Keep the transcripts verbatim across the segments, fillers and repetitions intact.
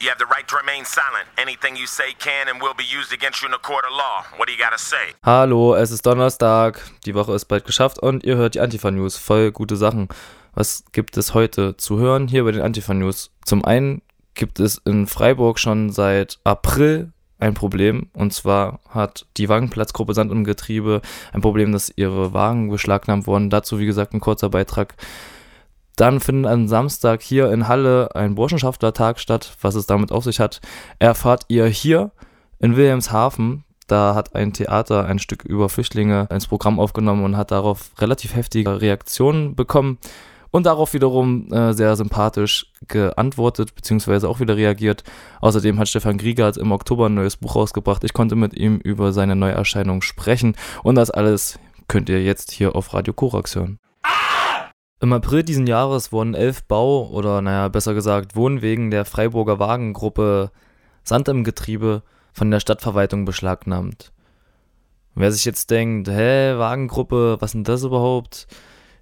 You have the right to remain silent. Anything you say can and will be used against you in a court of law. What do you gotta say? Hallo, es ist Donnerstag. Die Woche ist bald geschafft und ihr hört die Antifanews. Voll gute Sachen. Was gibt es heute zu hören hier bei den Antifanews? Zum einen gibt es in Freiburg schon seit April ein Problem, und zwar hat die Wagenplatzgruppe Sand im Getriebe ein Problem, dass ihre Wagen beschlagnahmt wurden. Dazu, wie gesagt, ein kurzer Beitrag. Dann findet am Samstag hier in Halle ein Burschenschaftlertag statt. Was es damit auf sich hat, erfahrt ihr hier in Wilhelmshaven. Da hat ein Theater ein Stück über Flüchtlinge ins Programm aufgenommen und hat darauf relativ heftige Reaktionen bekommen und darauf wiederum äh, sehr sympathisch geantwortet bzw. auch wieder reagiert. Außerdem hat Stephan Grigat im Oktober ein neues Buch rausgebracht. Ich konnte mit ihm über seine Neuerscheinung sprechen und das alles könnt ihr jetzt hier auf Radio Korax hören. Im April diesen Jahres wurden elf Bau- oder naja, besser gesagt Wohnwegen der Freiburger Wagengruppe Sand im Getriebe von der Stadtverwaltung beschlagnahmt. Wer sich jetzt denkt, hä, Wagengruppe, was denn das überhaupt?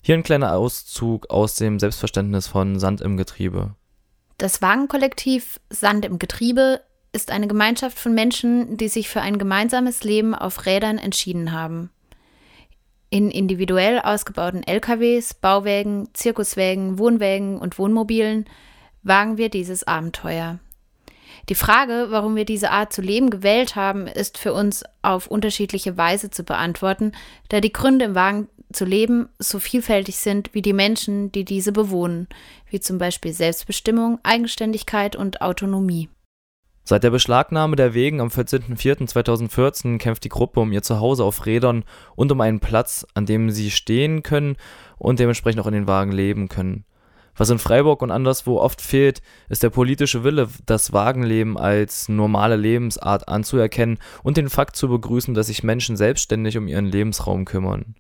Hier ein kleiner Auszug aus dem Selbstverständnis von Sand im Getriebe. Das Wagenkollektiv Sand im Getriebe ist eine Gemeinschaft von Menschen, die sich für ein gemeinsames Leben auf Rädern entschieden haben. In individuell ausgebauten L K Ws, Bauwägen, Zirkuswägen, Wohnwägen und Wohnmobilen wagen wir dieses Abenteuer. Die Frage, warum wir diese Art zu leben gewählt haben, ist für uns auf unterschiedliche Weise zu beantworten, da die Gründe im Wagen zu leben so vielfältig sind wie die Menschen, die diese bewohnen, wie zum Beispiel Selbstbestimmung, Eigenständigkeit und Autonomie. Seit der Beschlagnahme der Wegen am vierzehnten vierten zweitausendvierzehn kämpft die Gruppe um ihr Zuhause auf Rädern und um einen Platz, an dem sie stehen können und dementsprechend auch in den Wagen leben können. Was in Freiburg und anderswo oft fehlt, ist der politische Wille, das Wagenleben als normale Lebensart anzuerkennen und den Fakt zu begrüßen, dass sich Menschen selbstständig um ihren Lebensraum kümmern.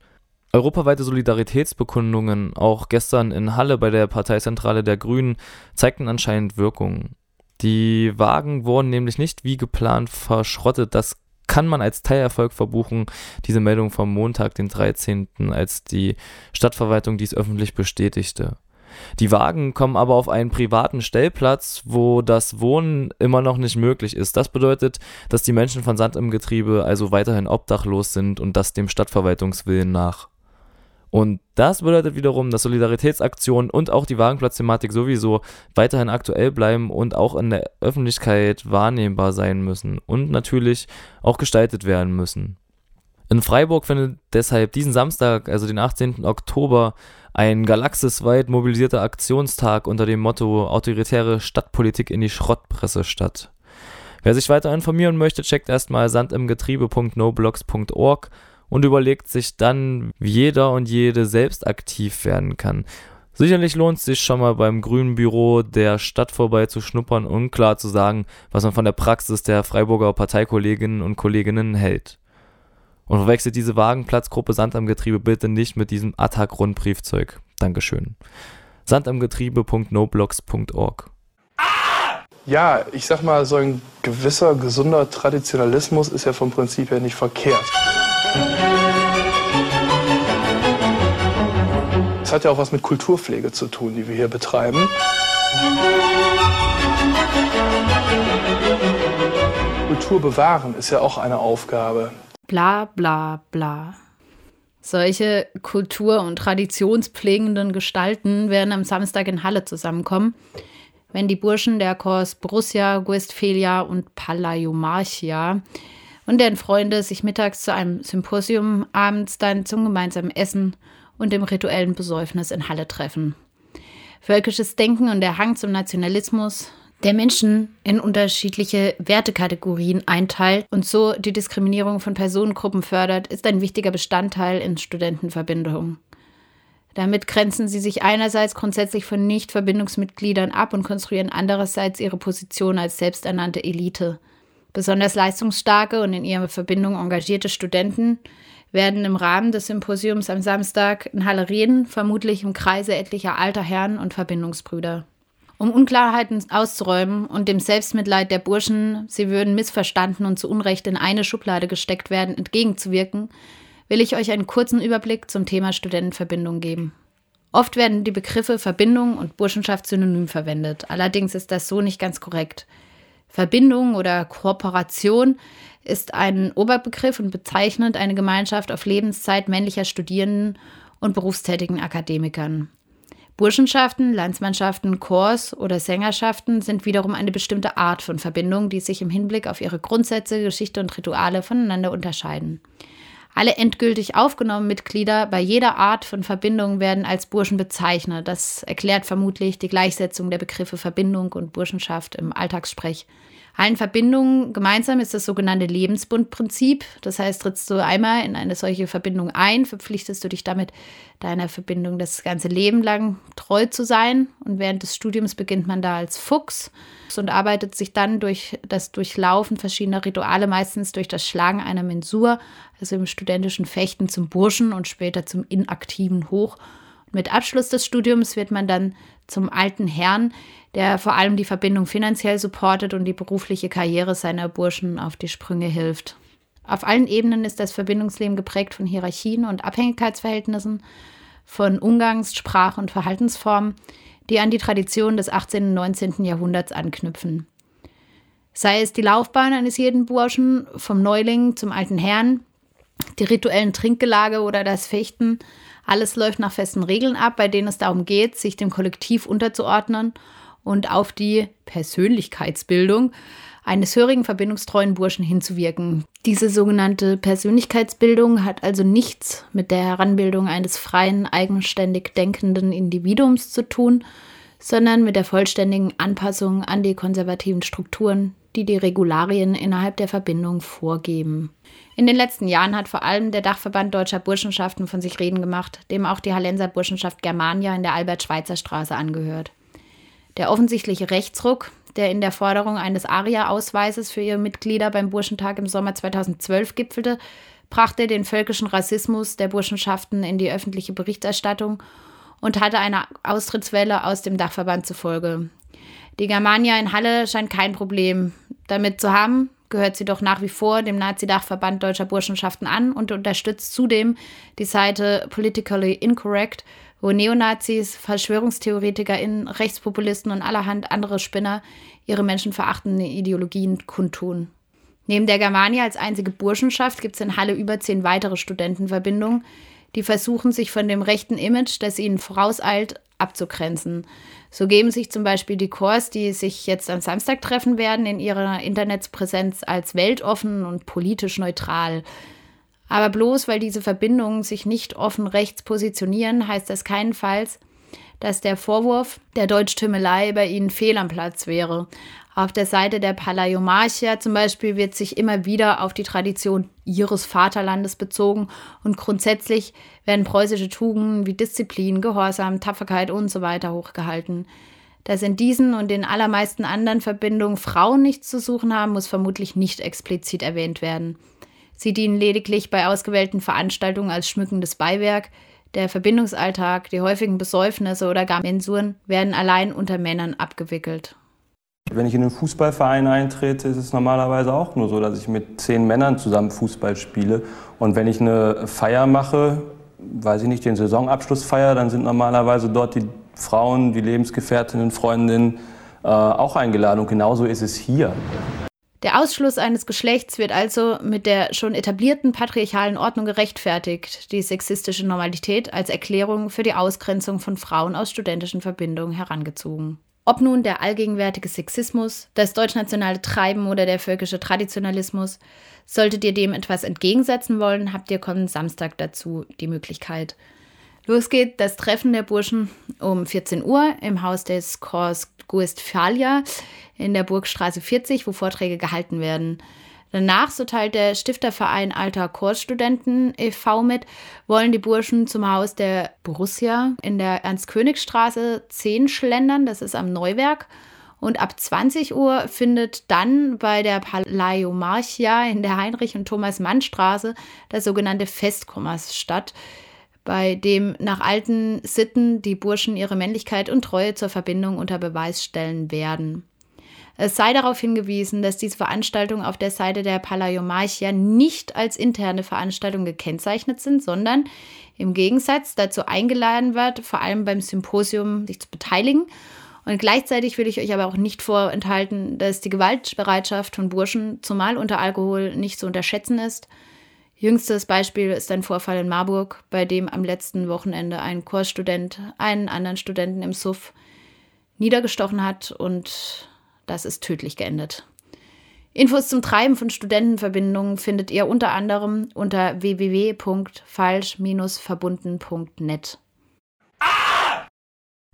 Europaweite Solidaritätsbekundungen, auch gestern in Halle bei der Parteizentrale der Grünen, zeigten anscheinend Wirkungen. Die Wagen wurden nämlich nicht wie geplant verschrottet. Das kann man als Teilerfolg verbuchen. Diese Meldung vom Montag, den dreizehnten, als die Stadtverwaltung dies öffentlich bestätigte. Die Wagen kommen aber auf einen privaten Stellplatz, wo das Wohnen immer noch nicht möglich ist. Das bedeutet, dass die Menschen von Sand im Getriebe also weiterhin obdachlos sind und das dem Stadtverwaltungswillen nach. Und das bedeutet wiederum, dass Solidaritätsaktionen und auch die Wagenplatzthematik sowieso weiterhin aktuell bleiben und auch in der Öffentlichkeit wahrnehmbar sein müssen und natürlich auch gestaltet werden müssen. In Freiburg findet deshalb diesen Samstag, also den achtzehnten Oktober, ein galaxisweit mobilisierter Aktionstag unter dem Motto Autoritäre Stadtpolitik in die Schrottpresse statt. Wer sich weiter informieren möchte, checkt erstmal sandimgetriebe punkt noblogs punkt org und überlegt sich dann, wie jeder und jede selbst aktiv werden kann. Sicherlich lohnt es sich schon mal beim grünen Büro der Stadt vorbei zu schnuppern und klar zu sagen, was man von der Praxis der Freiburger Parteikolleginnen und Kolleginnen hält. Und verwechselt diese Wagenplatzgruppe Sand am Getriebe bitte nicht mit diesem Attac-Rundbriefzeug. Dankeschön. sandimgetriebe punkt noblogs punkt org. Ja, ich sag mal, so ein gewisser gesunder Traditionalismus ist ja vom Prinzip her nicht verkehrt. Es hat ja auch was mit Kulturpflege zu tun, die wir hier betreiben. Kultur bewahren ist ja auch eine Aufgabe. Bla bla bla. Solche kultur- und traditionspflegenden Gestalten werden am Samstag in Halle zusammenkommen, wenn die Burschen der Corps Borussia, Guestphalia und Palaiomarchia und deren Freunde sich mittags zu einem Symposium, abends dann zum gemeinsamen Essen und dem rituellen Besäufnis in Halle treffen. Völkisches Denken und der Hang zum Nationalismus, der Menschen in unterschiedliche Wertekategorien einteilt und so die Diskriminierung von Personengruppen fördert, ist ein wichtiger Bestandteil in Studentenverbindungen. Damit grenzen sie sich einerseits grundsätzlich von Nicht-Verbindungsmitgliedern ab und konstruieren andererseits ihre Position als selbsternannte Elite. Besonders leistungsstarke und in ihrer Verbindung engagierte Studenten werden im Rahmen des Symposiums am Samstag in Halle reden, vermutlich im Kreise etlicher alter Herren und Verbindungsbrüder. Um Unklarheiten auszuräumen und dem Selbstmitleid der Burschen, sie würden missverstanden und zu Unrecht in eine Schublade gesteckt werden, entgegenzuwirken, will ich euch einen kurzen Überblick zum Thema Studentenverbindung geben. Oft werden die Begriffe Verbindung und Burschenschaft synonym verwendet, allerdings ist das so nicht ganz korrekt. – Verbindung oder Kooperation ist ein Oberbegriff und bezeichnet eine Gemeinschaft auf Lebenszeit männlicher Studierenden und berufstätigen Akademikern. Burschenschaften, Landsmannschaften, Chors oder Sängerschaften sind wiederum eine bestimmte Art von Verbindung, die sich im Hinblick auf ihre Grundsätze, Geschichte und Rituale voneinander unterscheiden. Alle endgültig aufgenommenen Mitglieder bei jeder Art von Verbindung werden als Burschen bezeichnet. Das erklärt vermutlich die Gleichsetzung der Begriffe Verbindung und Burschenschaft im Alltagssprech. Allen Verbindungen gemeinsam ist das sogenannte Lebensbundprinzip. Das heißt, trittst du einmal in eine solche Verbindung ein, verpflichtest du dich damit, deiner Verbindung das ganze Leben lang treu zu sein. Und während des Studiums beginnt man da als Fuchs und arbeitet sich dann durch das Durchlaufen verschiedener Rituale, meistens durch das Schlagen einer Mensur, also im studentischen Fechten, zum Burschen und später zum Inaktiven hoch. Mit Abschluss des Studiums wird man dann zum alten Herrn, der vor allem die Verbindung finanziell supportet und die berufliche Karriere seiner Burschen auf die Sprünge hilft. Auf allen Ebenen ist das Verbindungsleben geprägt von Hierarchien und Abhängigkeitsverhältnissen, von Umgangs-, Sprach- und Verhaltensformen, die an die Tradition des achtzehnten und neunzehnten Jahrhunderts anknüpfen. Sei es die Laufbahn eines jeden Burschen, vom Neuling zum alten Herrn, die rituellen Trinkgelage oder das Fechten, alles läuft nach festen Regeln ab, bei denen es darum geht, sich dem Kollektiv unterzuordnen und auf die Persönlichkeitsbildung eines hörigen, verbindungstreuen Burschen hinzuwirken. Diese sogenannte Persönlichkeitsbildung hat also nichts mit der Heranbildung eines freien, eigenständig denkenden Individuums zu tun, sondern mit der vollständigen Anpassung an die konservativen Strukturen, die die Regularien innerhalb der Verbindung vorgeben. In den letzten Jahren hat vor allem der Dachverband Deutscher Burschenschaften von sich reden gemacht, dem auch die Hallenser Burschenschaft Germania in der Albert-Schweitzer-Straße angehört. Der offensichtliche Rechtsruck, der in der Forderung eines ARIA-Ausweises für ihre Mitglieder beim Burschentag im Sommer zweitausendzwölf gipfelte, brachte den völkischen Rassismus der Burschenschaften in die öffentliche Berichterstattung und hatte eine Austrittswelle aus dem Dachverband zur Folge. Die Germania in Halle scheint kein Problem damit zu haben, gehört sie doch nach wie vor dem Nazi-Dachverband Deutscher Burschenschaften an und unterstützt zudem die Seite Politically Incorrect, wo Neonazis, VerschwörungstheoretikerInnen, Rechtspopulisten und allerhand andere Spinner ihre menschenverachtenden Ideologien kundtun. Neben der Germania als einzige Burschenschaft gibt es in Halle über zehn weitere Studentenverbindungen, die versuchen, sich von dem rechten Image, das ihnen vorauseilt, abzugrenzen. So geben sich zum Beispiel die Corps, die sich jetzt am Samstag treffen werden, in ihrer Internetpräsenz als weltoffen und politisch neutral. Aber bloß weil diese Verbindungen sich nicht offen rechts positionieren, heißt das keinenfalls, dass der Vorwurf der Deutschtümelei bei ihnen fehl am Platz wäre. Auf der Seite der Palaiomarchia zum Beispiel wird sich immer wieder auf die Tradition ihres Vaterlandes bezogen und grundsätzlich werden preußische Tugenden wie Disziplin, Gehorsam, Tapferkeit und so weiter hochgehalten. Dass in diesen und den allermeisten anderen Verbindungen Frauen nichts zu suchen haben, muss vermutlich nicht explizit erwähnt werden. Sie dienen lediglich bei ausgewählten Veranstaltungen als schmückendes Beiwerk. Der Verbindungsalltag, die häufigen Besäufnisse oder gar Mensuren werden allein unter Männern abgewickelt. Wenn ich in einen Fußballverein eintrete, ist es normalerweise auch nur so, dass ich mit zehn Männern zusammen Fußball spiele. Und wenn ich eine Feier mache, weiß ich nicht, den Saisonabschlussfeier, dann sind normalerweise dort die Frauen, die Lebensgefährtinnen, Freundinnen äh, auch eingeladen. Und genauso ist es hier. Der Ausschluss eines Geschlechts wird also mit der schon etablierten patriarchalen Ordnung gerechtfertigt, die sexistische Normalität als Erklärung für die Ausgrenzung von Frauen aus studentischen Verbindungen herangezogen. Ob nun der allgegenwärtige Sexismus, das deutschnationale Treiben oder der völkische Traditionalismus, solltet ihr dem etwas entgegensetzen wollen, habt ihr kommenden Samstag dazu die Möglichkeit. Los geht das Treffen der Burschen um vierzehn Uhr im Haus des Corps Guestphalia in der Burgstraße vierzig, wo Vorträge gehalten werden. Danach, so teilt der Stifterverein Alter Chorstudenten e V mit, wollen die Burschen zum Haus der Borussia in der Ernst-König-Straße zehn schlendern, das ist am Neuwerk. Und ab zwanzig Uhr findet dann bei der Palaiomarchia in der Heinrich- und Thomas-Mann-Straße das sogenannte Festkommers statt, bei dem nach alten Sitten die Burschen ihre Männlichkeit und Treue zur Verbindung unter Beweis stellen werden. Es sei darauf hingewiesen, dass diese Veranstaltungen auf der Seite der Palaiomarchia nicht als interne Veranstaltung gekennzeichnet sind, sondern im Gegensatz dazu eingeladen wird, vor allem beim Symposium sich zu beteiligen Und gleichzeitig will ich euch aber auch nicht vorenthalten, dass die Gewaltbereitschaft von Burschen, zumal unter Alkohol, nicht zu unterschätzen ist. Jüngstes Beispiel ist ein Vorfall in Marburg, bei dem am letzten Wochenende ein Kursstudent einen anderen Studenten im Suff niedergestochen hat und das ist tödlich geendet. Infos zum Treiben von Studentenverbindungen findet ihr unter anderem unter w w w punkt falsch verbunden punkt net.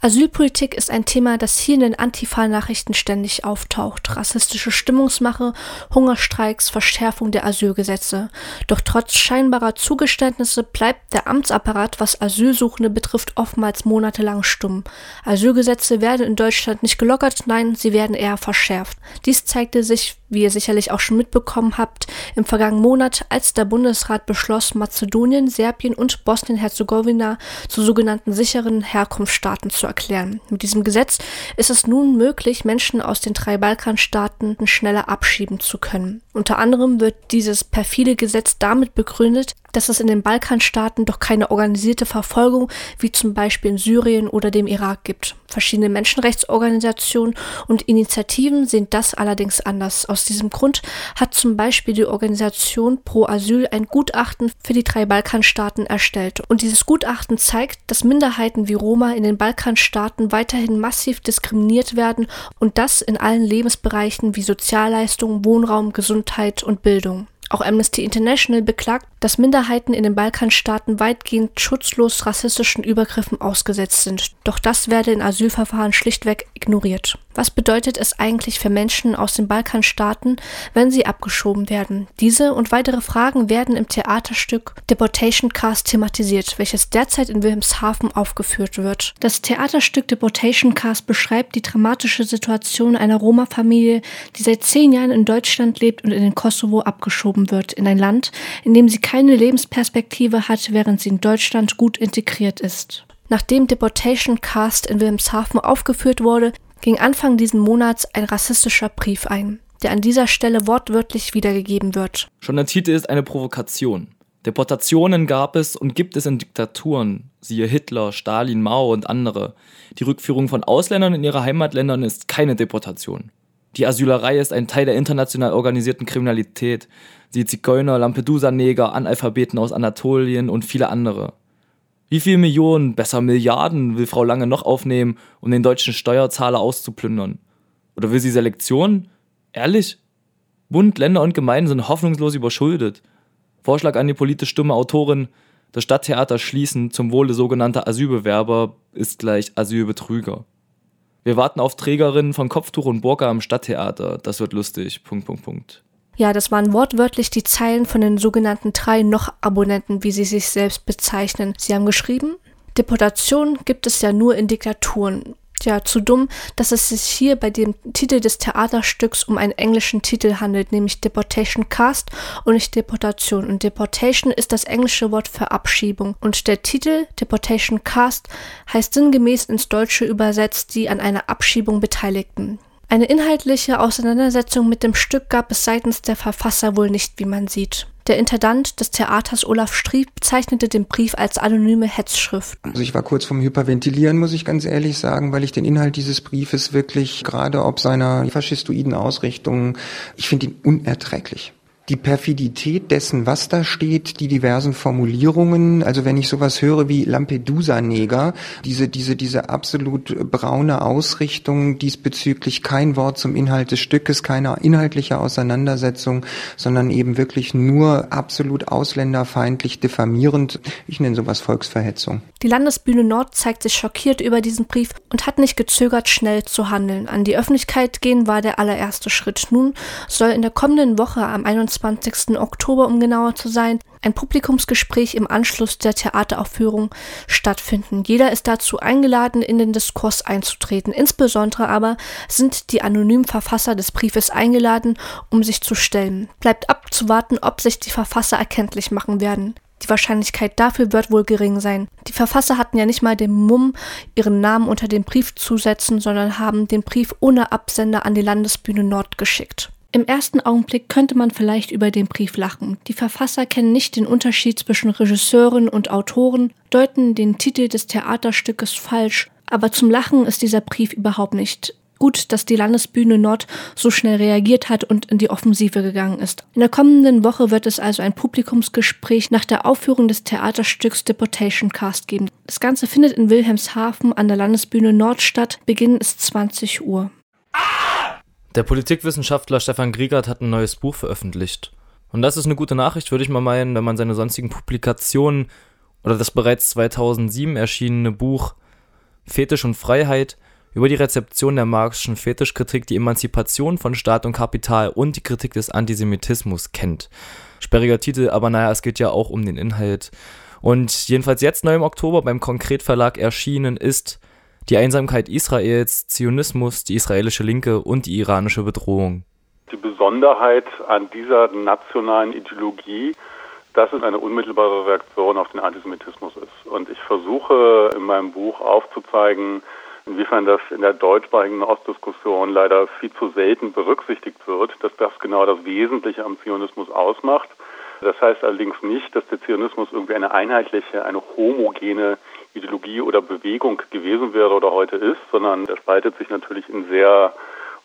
Asylpolitik ist ein Thema, das hier in den Antifa-Nachrichten ständig auftaucht. Rassistische Stimmungsmache, Hungerstreiks, Verschärfung der Asylgesetze. Doch trotz scheinbarer Zugeständnisse bleibt der Amtsapparat, was Asylsuchende betrifft, oftmals monatelang stumm. Asylgesetze werden in Deutschland nicht gelockert, nein, sie werden eher verschärft. Dies zeigte sich, wie ihr sicherlich auch schon mitbekommen habt, im vergangenen Monat, als der Bundesrat beschloss, Mazedonien, Serbien und Bosnien-Herzegowina zu sogenannten sicheren Herkunftsstaaten zu erklären. Mit diesem Gesetz ist es nun möglich, Menschen aus den drei Balkanstaaten schneller abschieben zu können. Unter anderem wird dieses perfide Gesetz damit begründet, dass es in den Balkanstaaten doch keine organisierte Verfolgung wie zum Beispiel in Syrien oder dem Irak gibt. Verschiedene Menschenrechtsorganisationen und Initiativen sehen das allerdings anders. Aus diesem Grund hat zum Beispiel die Organisation Pro Asyl ein Gutachten für die drei Balkanstaaten erstellt. Und dieses Gutachten zeigt, dass Minderheiten wie Roma in den Balkanstaaten weiterhin massiv diskriminiert werden und das in allen Lebensbereichen wie Sozialleistungen, Wohnraum, Gesundheit und Bildung. Auch Amnesty International beklagt, dass Minderheiten in den Balkanstaaten weitgehend schutzlos rassistischen Übergriffen ausgesetzt sind. Doch das werde in Asylverfahren schlichtweg ignoriert. Was bedeutet es eigentlich für Menschen aus den Balkanstaaten, wenn sie abgeschoben werden? Diese und weitere Fragen werden im Theaterstück Deportation Cast thematisiert, welches derzeit in Wilhelmshaven aufgeführt wird. Das Theaterstück Deportation Cast beschreibt die dramatische Situation einer Roma-Familie, die seit zehn Jahren in Deutschland lebt und in den Kosovo abgeschoben wird, in ein Land, in dem sie keine Lebensperspektive hat, während sie in Deutschland gut integriert ist. Nachdem Deportation Cast in Wilhelmshaven aufgeführt wurde, ging Anfang diesen Monats ein rassistischer Brief ein, der an dieser Stelle wortwörtlich wiedergegeben wird. Schon der Titel ist eine Provokation. Deportationen gab es und gibt es in Diktaturen, siehe Hitler, Stalin, Mao und andere. Die Rückführung von Ausländern in ihre Heimatländern ist keine Deportation. Die Asylerei ist ein Teil der international organisierten Kriminalität. Die Zigeuner, Lampedusa-Neger, Analphabeten aus Anatolien und viele andere. Wie viele Millionen, besser Milliarden will Frau Lange noch aufnehmen, um den deutschen Steuerzahler auszuplündern? Oder will sie Selektion? Ehrlich? Bund, Länder und Gemeinden sind hoffnungslos überschuldet. Vorschlag an die politisch dumme Autorin, das Stadttheater schließen zum Wohle sogenannter Asylbewerber ist gleich Asylbetrüger. Wir warten auf Trägerinnen von Kopftuch und Burka am Stadttheater. Das wird lustig. Punkt, Punkt, Punkt. Ja, das waren wortwörtlich die Zeilen von den sogenannten drei Noch-Abonnenten, wie sie sich selbst bezeichnen. Sie haben geschrieben, Deportation gibt es ja nur in Diktaturen. Ja, zu dumm, dass es sich hier bei dem Titel des Theaterstücks um einen englischen Titel handelt, nämlich Deportation Cast und nicht Deportation. Und Deportation ist das englische Wort für Abschiebung. Und der Titel Deportation Cast heißt sinngemäß ins Deutsche übersetzt die an einer Abschiebung Beteiligten. Eine inhaltliche Auseinandersetzung mit dem Stück gab es seitens der Verfasser wohl nicht, wie man sieht. Der Intendant des Theaters Olaf Strieb bezeichnete den Brief als anonyme Hetzschrift. Also ich war kurz vorm Hyperventilieren, muss ich ganz ehrlich sagen, weil ich den Inhalt dieses Briefes wirklich, gerade ob seiner faschistoiden Ausrichtung, ich finde ihn unerträglich. Die Perfidität dessen, was da steht, die diversen Formulierungen, also wenn ich sowas höre wie Lampedusa-Neger, diese, diese, diese absolut braune Ausrichtung diesbezüglich, kein Wort zum Inhalt des Stückes, keine inhaltliche Auseinandersetzung, sondern eben wirklich nur absolut ausländerfeindlich, diffamierend. Ich nenne sowas Volksverhetzung. Die Landesbühne Nord zeigt sich schockiert über diesen Brief und hat nicht gezögert, schnell zu handeln. An die Öffentlichkeit gehen war der allererste Schritt. Nun soll in der kommenden Woche am einundzwanzigsten Oktober, um genauer zu sein, ein Publikumsgespräch im Anschluss der Theateraufführung stattfinden. Jeder ist dazu eingeladen, in den Diskurs einzutreten. Insbesondere aber sind die anonymen Verfasser des Briefes eingeladen, um sich zu stellen. Bleibt abzuwarten, ob sich die Verfasser erkenntlich machen werden. Die Wahrscheinlichkeit dafür wird wohl gering sein. Die Verfasser hatten ja nicht mal den Mumm, ihren Namen unter den Brief zu setzen, sondern haben den Brief ohne Absender an die Landesbühne Nord geschickt. Im ersten Augenblick könnte man vielleicht über den Brief lachen. Die Verfasser kennen nicht den Unterschied zwischen Regisseuren und Autoren, deuten den Titel des Theaterstückes falsch Aber zum Lachen ist dieser Brief überhaupt nicht. Gut, dass die Landesbühne Nord so schnell reagiert hat und in die Offensive gegangen ist. In der kommenden Woche wird es also ein Publikumsgespräch nach der Aufführung des Theaterstücks Deportation Cast geben. Das Ganze findet in Wilhelmshaven an der Landesbühne Nord statt. Beginn ist zwanzig Uhr. Der Politikwissenschaftler Stephan Grigat hat ein neues Buch veröffentlicht. Und das ist eine gute Nachricht, würde ich mal meinen, wenn man seine sonstigen Publikationen oder das bereits zweitausendsieben erschienene Buch Fetisch und Freiheit über die Rezeption der marxischen Fetischkritik, die Emanzipation von Staat und Kapital und die Kritik des Antisemitismus kennt. Sperriger Titel, aber naja, es geht ja auch um den Inhalt. Und jedenfalls jetzt neu im Oktober beim Konkretverlag erschienen ist Die Einsamkeit Israels, Zionismus, die israelische Linke und die iranische Bedrohung. Die Besonderheit an dieser nationalen Ideologie, dass es eine unmittelbare Reaktion auf den Antisemitismus ist. Und ich versuche in meinem Buch aufzuzeigen, inwiefern das in der deutschsprachigen Ostdiskussion leider viel zu selten berücksichtigt wird, dass das genau das Wesentliche am Zionismus ausmacht. Das heißt allerdings nicht, dass der Zionismus irgendwie eine einheitliche, eine homogene Ideologie oder Bewegung gewesen wäre oder heute ist, sondern er spaltet sich natürlich in sehr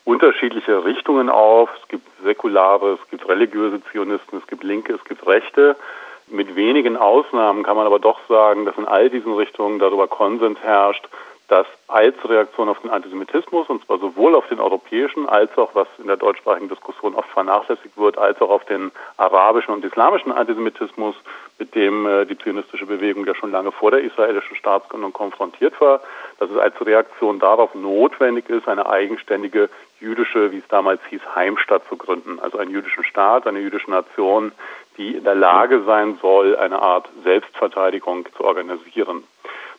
unterschiedliche Richtungen auf. Es gibt säkulare, es gibt religiöse Zionisten, es gibt Linke, es gibt Rechte. Mit wenigen Ausnahmen kann man aber doch sagen, dass in all diesen Richtungen darüber Konsens herrscht, dass als Reaktion auf den Antisemitismus, und zwar sowohl auf den europäischen, als auch, was in der deutschsprachigen Diskussion oft vernachlässigt wird, als auch auf den arabischen und islamischen Antisemitismus, mit dem die zionistische Bewegung ja schon lange vor der israelischen Staatsgründung konfrontiert war, dass es als Reaktion darauf notwendig ist, eine eigenständige jüdische, wie es damals hieß, Heimstatt zu gründen. Also einen jüdischen Staat, eine jüdische Nation, die in der Lage sein soll, eine Art Selbstverteidigung zu organisieren.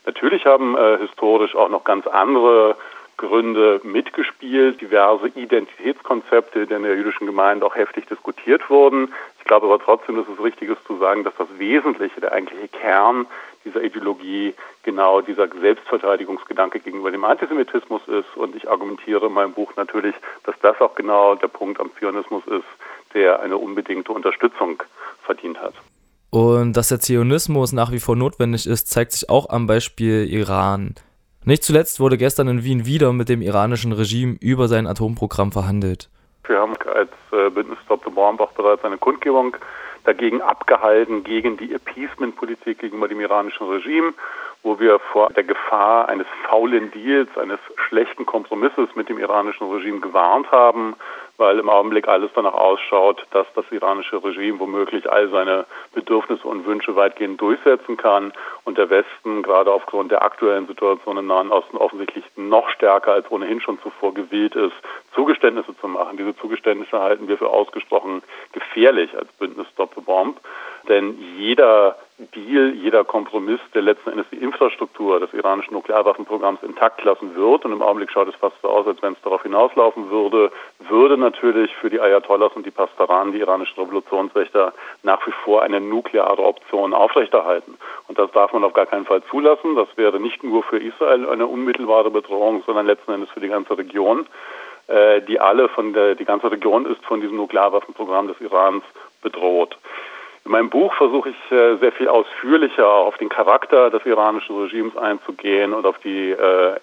Natürlich haben äh, historisch auch noch ganz andere Gründe mitgespielt, diverse Identitätskonzepte, die in der jüdischen Gemeinde auch heftig diskutiert wurden. Ich glaube aber trotzdem, dass es richtig ist zu sagen, dass das Wesentliche, der eigentliche Kern dieser Ideologie genau dieser Selbstverteidigungsgedanke gegenüber dem Antisemitismus ist. Und ich argumentiere in meinem Buch natürlich, dass das auch genau der Punkt am Zionismus ist, der eine unbedingte Unterstützung verdient hat. Und dass der Zionismus nach wie vor notwendig ist, zeigt sich auch am Beispiel Iran. Nicht zuletzt wurde gestern in Wien wieder mit dem iranischen Regime über sein Atomprogramm verhandelt. Wir haben als Bündnis Stop the Bomb auch bereits eine Kundgebung dagegen abgehalten, gegen die Appeasement-Politik gegenüber dem iranischen Regime, wo wir vor der Gefahr eines faulen Deals, eines schlechten Kompromisses mit dem iranischen Regime gewarnt haben, weil im Augenblick alles danach ausschaut, dass das iranische Regime womöglich all seine Bedürfnisse und Wünsche weitgehend durchsetzen kann und der Westen gerade aufgrund der aktuellen Situation im Nahen Osten offensichtlich noch stärker als ohnehin schon zuvor gewillt ist, Zugeständnisse zu machen. Diese Zugeständnisse halten wir für ausgesprochen gefährlich als Bündnis Stop the Bomb, denn jeder Deal, jeder Kompromiss, der letzten Endes die Infrastruktur des iranischen Nuklearwaffenprogramms intakt lassen wird, und im Augenblick schaut es fast so aus, als wenn es darauf hinauslaufen würde, würde natürlich für die Ayatollahs und die Pastaran, die iranischen Revolutionswächter, nach wie vor eine nukleare Option aufrechterhalten. Und das darf man auf gar keinen Fall zulassen. Das wäre nicht nur für Israel eine unmittelbare Bedrohung, sondern letzten Endes für die ganze Region. Äh, die alle von der, die ganze Region ist von diesem Nuklearwaffenprogramm des Irans bedroht. In meinem Buch versuche ich sehr viel ausführlicher auf den Charakter des iranischen Regimes einzugehen und auf die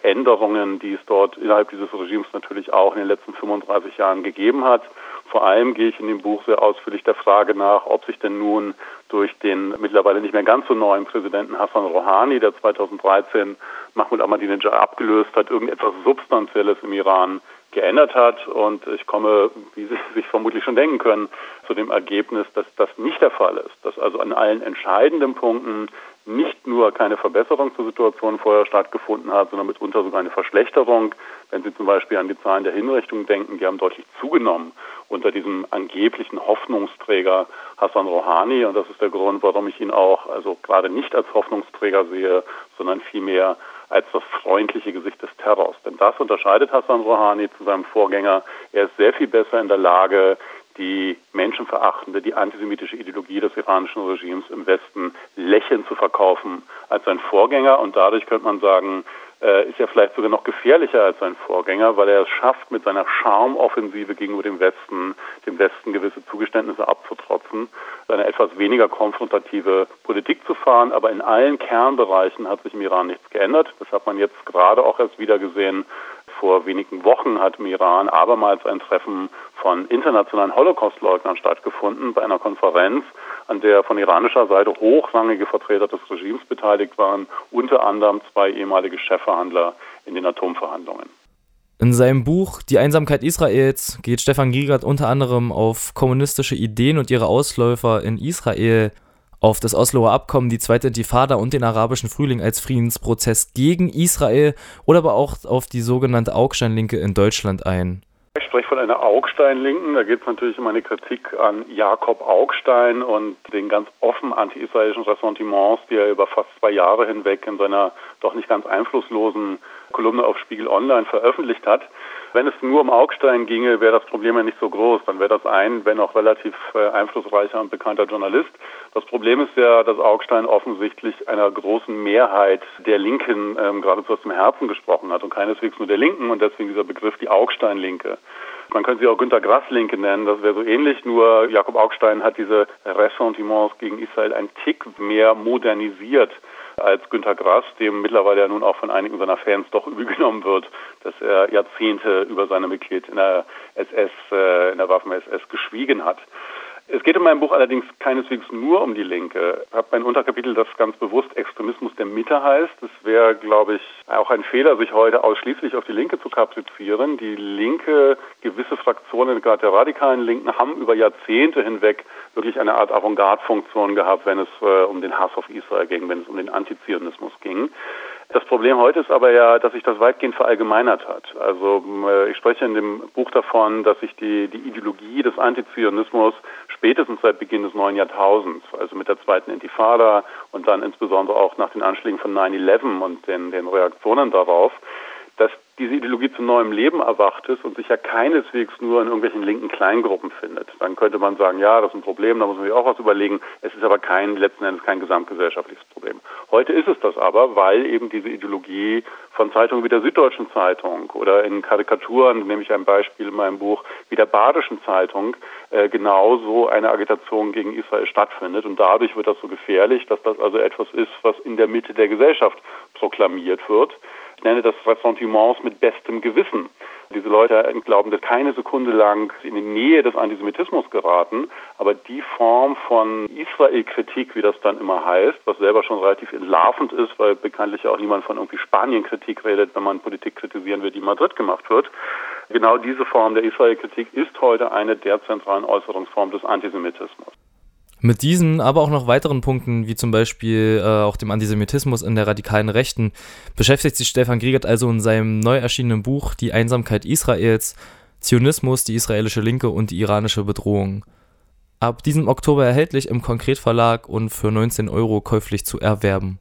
Änderungen, die es dort innerhalb dieses Regimes natürlich auch in den letzten fünfunddreißig Jahren gegeben hat. Vor allem gehe ich in dem Buch sehr ausführlich der Frage nach, ob sich denn nun durch den mittlerweile nicht mehr ganz so neuen Präsidenten Hassan Rouhani, der zweitausenddreizehn Mahmoud Ahmadinejad abgelöst hat, irgendetwas Substanzielles im Iran geändert hat, und ich komme, wie Sie sich vermutlich schon denken können, zu dem Ergebnis, dass das nicht der Fall ist, dass also an allen entscheidenden Punkten nicht nur keine Verbesserung zur Situation vorher stattgefunden hat, sondern mitunter sogar eine Verschlechterung. Wenn Sie zum Beispiel an die Zahlen der Hinrichtungen denken, die haben deutlich zugenommen unter diesem angeblichen Hoffnungsträger Hassan Rouhani, und das ist der Grund, warum ich ihn auch also gerade nicht als Hoffnungsträger sehe, sondern vielmehr als das freundliche Gesicht des Terrors. Denn das unterscheidet Hassan Rouhani zu seinem Vorgänger. Er ist sehr viel besser in der Lage, die menschenverachtende, die antisemitische Ideologie des iranischen Regimes im Westen lächelnd zu verkaufen als sein Vorgänger. Und dadurch könnte man sagen, äh, ist ja vielleicht sogar noch gefährlicher als sein Vorgänger, weil er es schafft, mit seiner Charmeoffensive gegenüber dem Westen, dem Westen gewisse Zugeständnisse abzutrotzen, eine etwas weniger konfrontative Politik zu fahren. Aber in allen Kernbereichen hat sich im Iran nichts geändert. Das hat man jetzt gerade auch erst wieder gesehen. Vor wenigen Wochen hat im Iran abermals ein Treffen von internationalen Holocaustleugnern stattgefunden bei einer Konferenz, an der von iranischer Seite hochrangige Vertreter des Regimes beteiligt waren, unter anderem zwei ehemalige Chefverhandler in den Atomverhandlungen. In seinem Buch Die Einsamkeit Israels geht Stephan Grigat unter anderem auf kommunistische Ideen und ihre Ausläufer in Israel, auf das Osloer Abkommen, die zweite Intifada und den arabischen Frühling als Friedensprozess gegen Israel oder aber auch auf die sogenannte Augstein-Linke in Deutschland ein. Ich spreche von einer Augstein-Linken, da geht es natürlich um eine Kritik an Jakob Augstein und den ganz offen anti-israelischen Ressentiments, die er über fast zwei Jahre hinweg in seiner doch nicht ganz einflusslosen Kolumne auf Spiegel Online veröffentlicht hat. Wenn es nur um Augstein ginge, wäre das Problem ja nicht so groß. Dann wäre das ein, wenn auch relativ einflussreicher und bekannter Journalist. Das Problem ist ja, dass Augstein offensichtlich einer großen Mehrheit der Linken ähm, geradezu aus dem Herzen gesprochen hat und keineswegs nur der Linken und deswegen dieser Begriff die Augstein-Linke. Man könnte sie auch Günter Grass Linke nennen, das wäre so ähnlich, nur Jakob Augstein hat diese Ressentiments gegen Israel einen Tick mehr modernisiert als Günter Grass, dem mittlerweile ja nun auch von einigen seiner Fans doch übel genommen wird, dass er Jahrzehnte über seine Mitglied in der S S, äh, in der Waffen-S S geschwiegen hat. Es geht in meinem Buch allerdings keineswegs nur um die Linke. Ich habe mein Unterkapitel, das ganz bewusst Extremismus der Mitte heißt. Es wäre, glaube ich, auch ein Fehler, sich heute ausschließlich auf die Linke zu kaprizieren. Die Linke, gewisse Fraktionen, gerade der radikalen Linken, haben über Jahrzehnte hinweg wirklich eine Art Avantgarde-Funktion gehabt, wenn es äh, um den Hass auf Israel ging, wenn es um den Antizionismus ging. Das Problem heute ist aber ja, dass sich das weitgehend verallgemeinert hat. Also ich spreche in dem Buch davon, dass sich die, die Ideologie des Antizionismus spätestens seit Beginn des neuen Jahrtausends, also mit der zweiten Intifada und dann insbesondere auch nach den Anschlägen von neun elf und den, den Reaktionen darauf, dass diese Ideologie zu neuem Leben erwacht ist und sich ja keineswegs nur in irgendwelchen linken Kleingruppen findet. Dann könnte man sagen, ja, das ist ein Problem, da muss man sich auch was überlegen. Es ist aber kein, letzten Endes kein gesamtgesellschaftliches Problem. Heute ist es das aber, weil eben diese Ideologie von Zeitungen wie der Süddeutschen Zeitung oder in Karikaturen, nehme ich ein Beispiel in meinem Buch, wie der Badischen Zeitung, äh, genauso eine Agitation gegen Israel stattfindet. Und dadurch wird das so gefährlich, dass das also etwas ist, was in der Mitte der Gesellschaft proklamiert wird. Ich nenne das Ressentiments mit bestem Gewissen. Diese Leute glauben, dass keine Sekunde lang in die Nähe des Antisemitismus geraten, aber die Form von Israel-Kritik, wie das dann immer heißt, was selber schon relativ entlarvend ist, weil bekanntlich auch niemand von irgendwie Spanien-Kritik redet, wenn man Politik kritisieren will, die in Madrid gemacht wird. Genau diese Form der Israel-Kritik ist heute eine der zentralen Äußerungsformen des Antisemitismus. Mit diesen, aber auch noch weiteren Punkten, wie zum Beispiel äh, auch dem Antisemitismus in der radikalen Rechten, beschäftigt sich Stephan Grigat also in seinem neu erschienenen Buch Die Einsamkeit Israels, Zionismus, die israelische Linke und die iranische Bedrohung. Ab diesem Oktober erhältlich im Konkretverlag und für neunzehn Euro käuflich zu erwerben.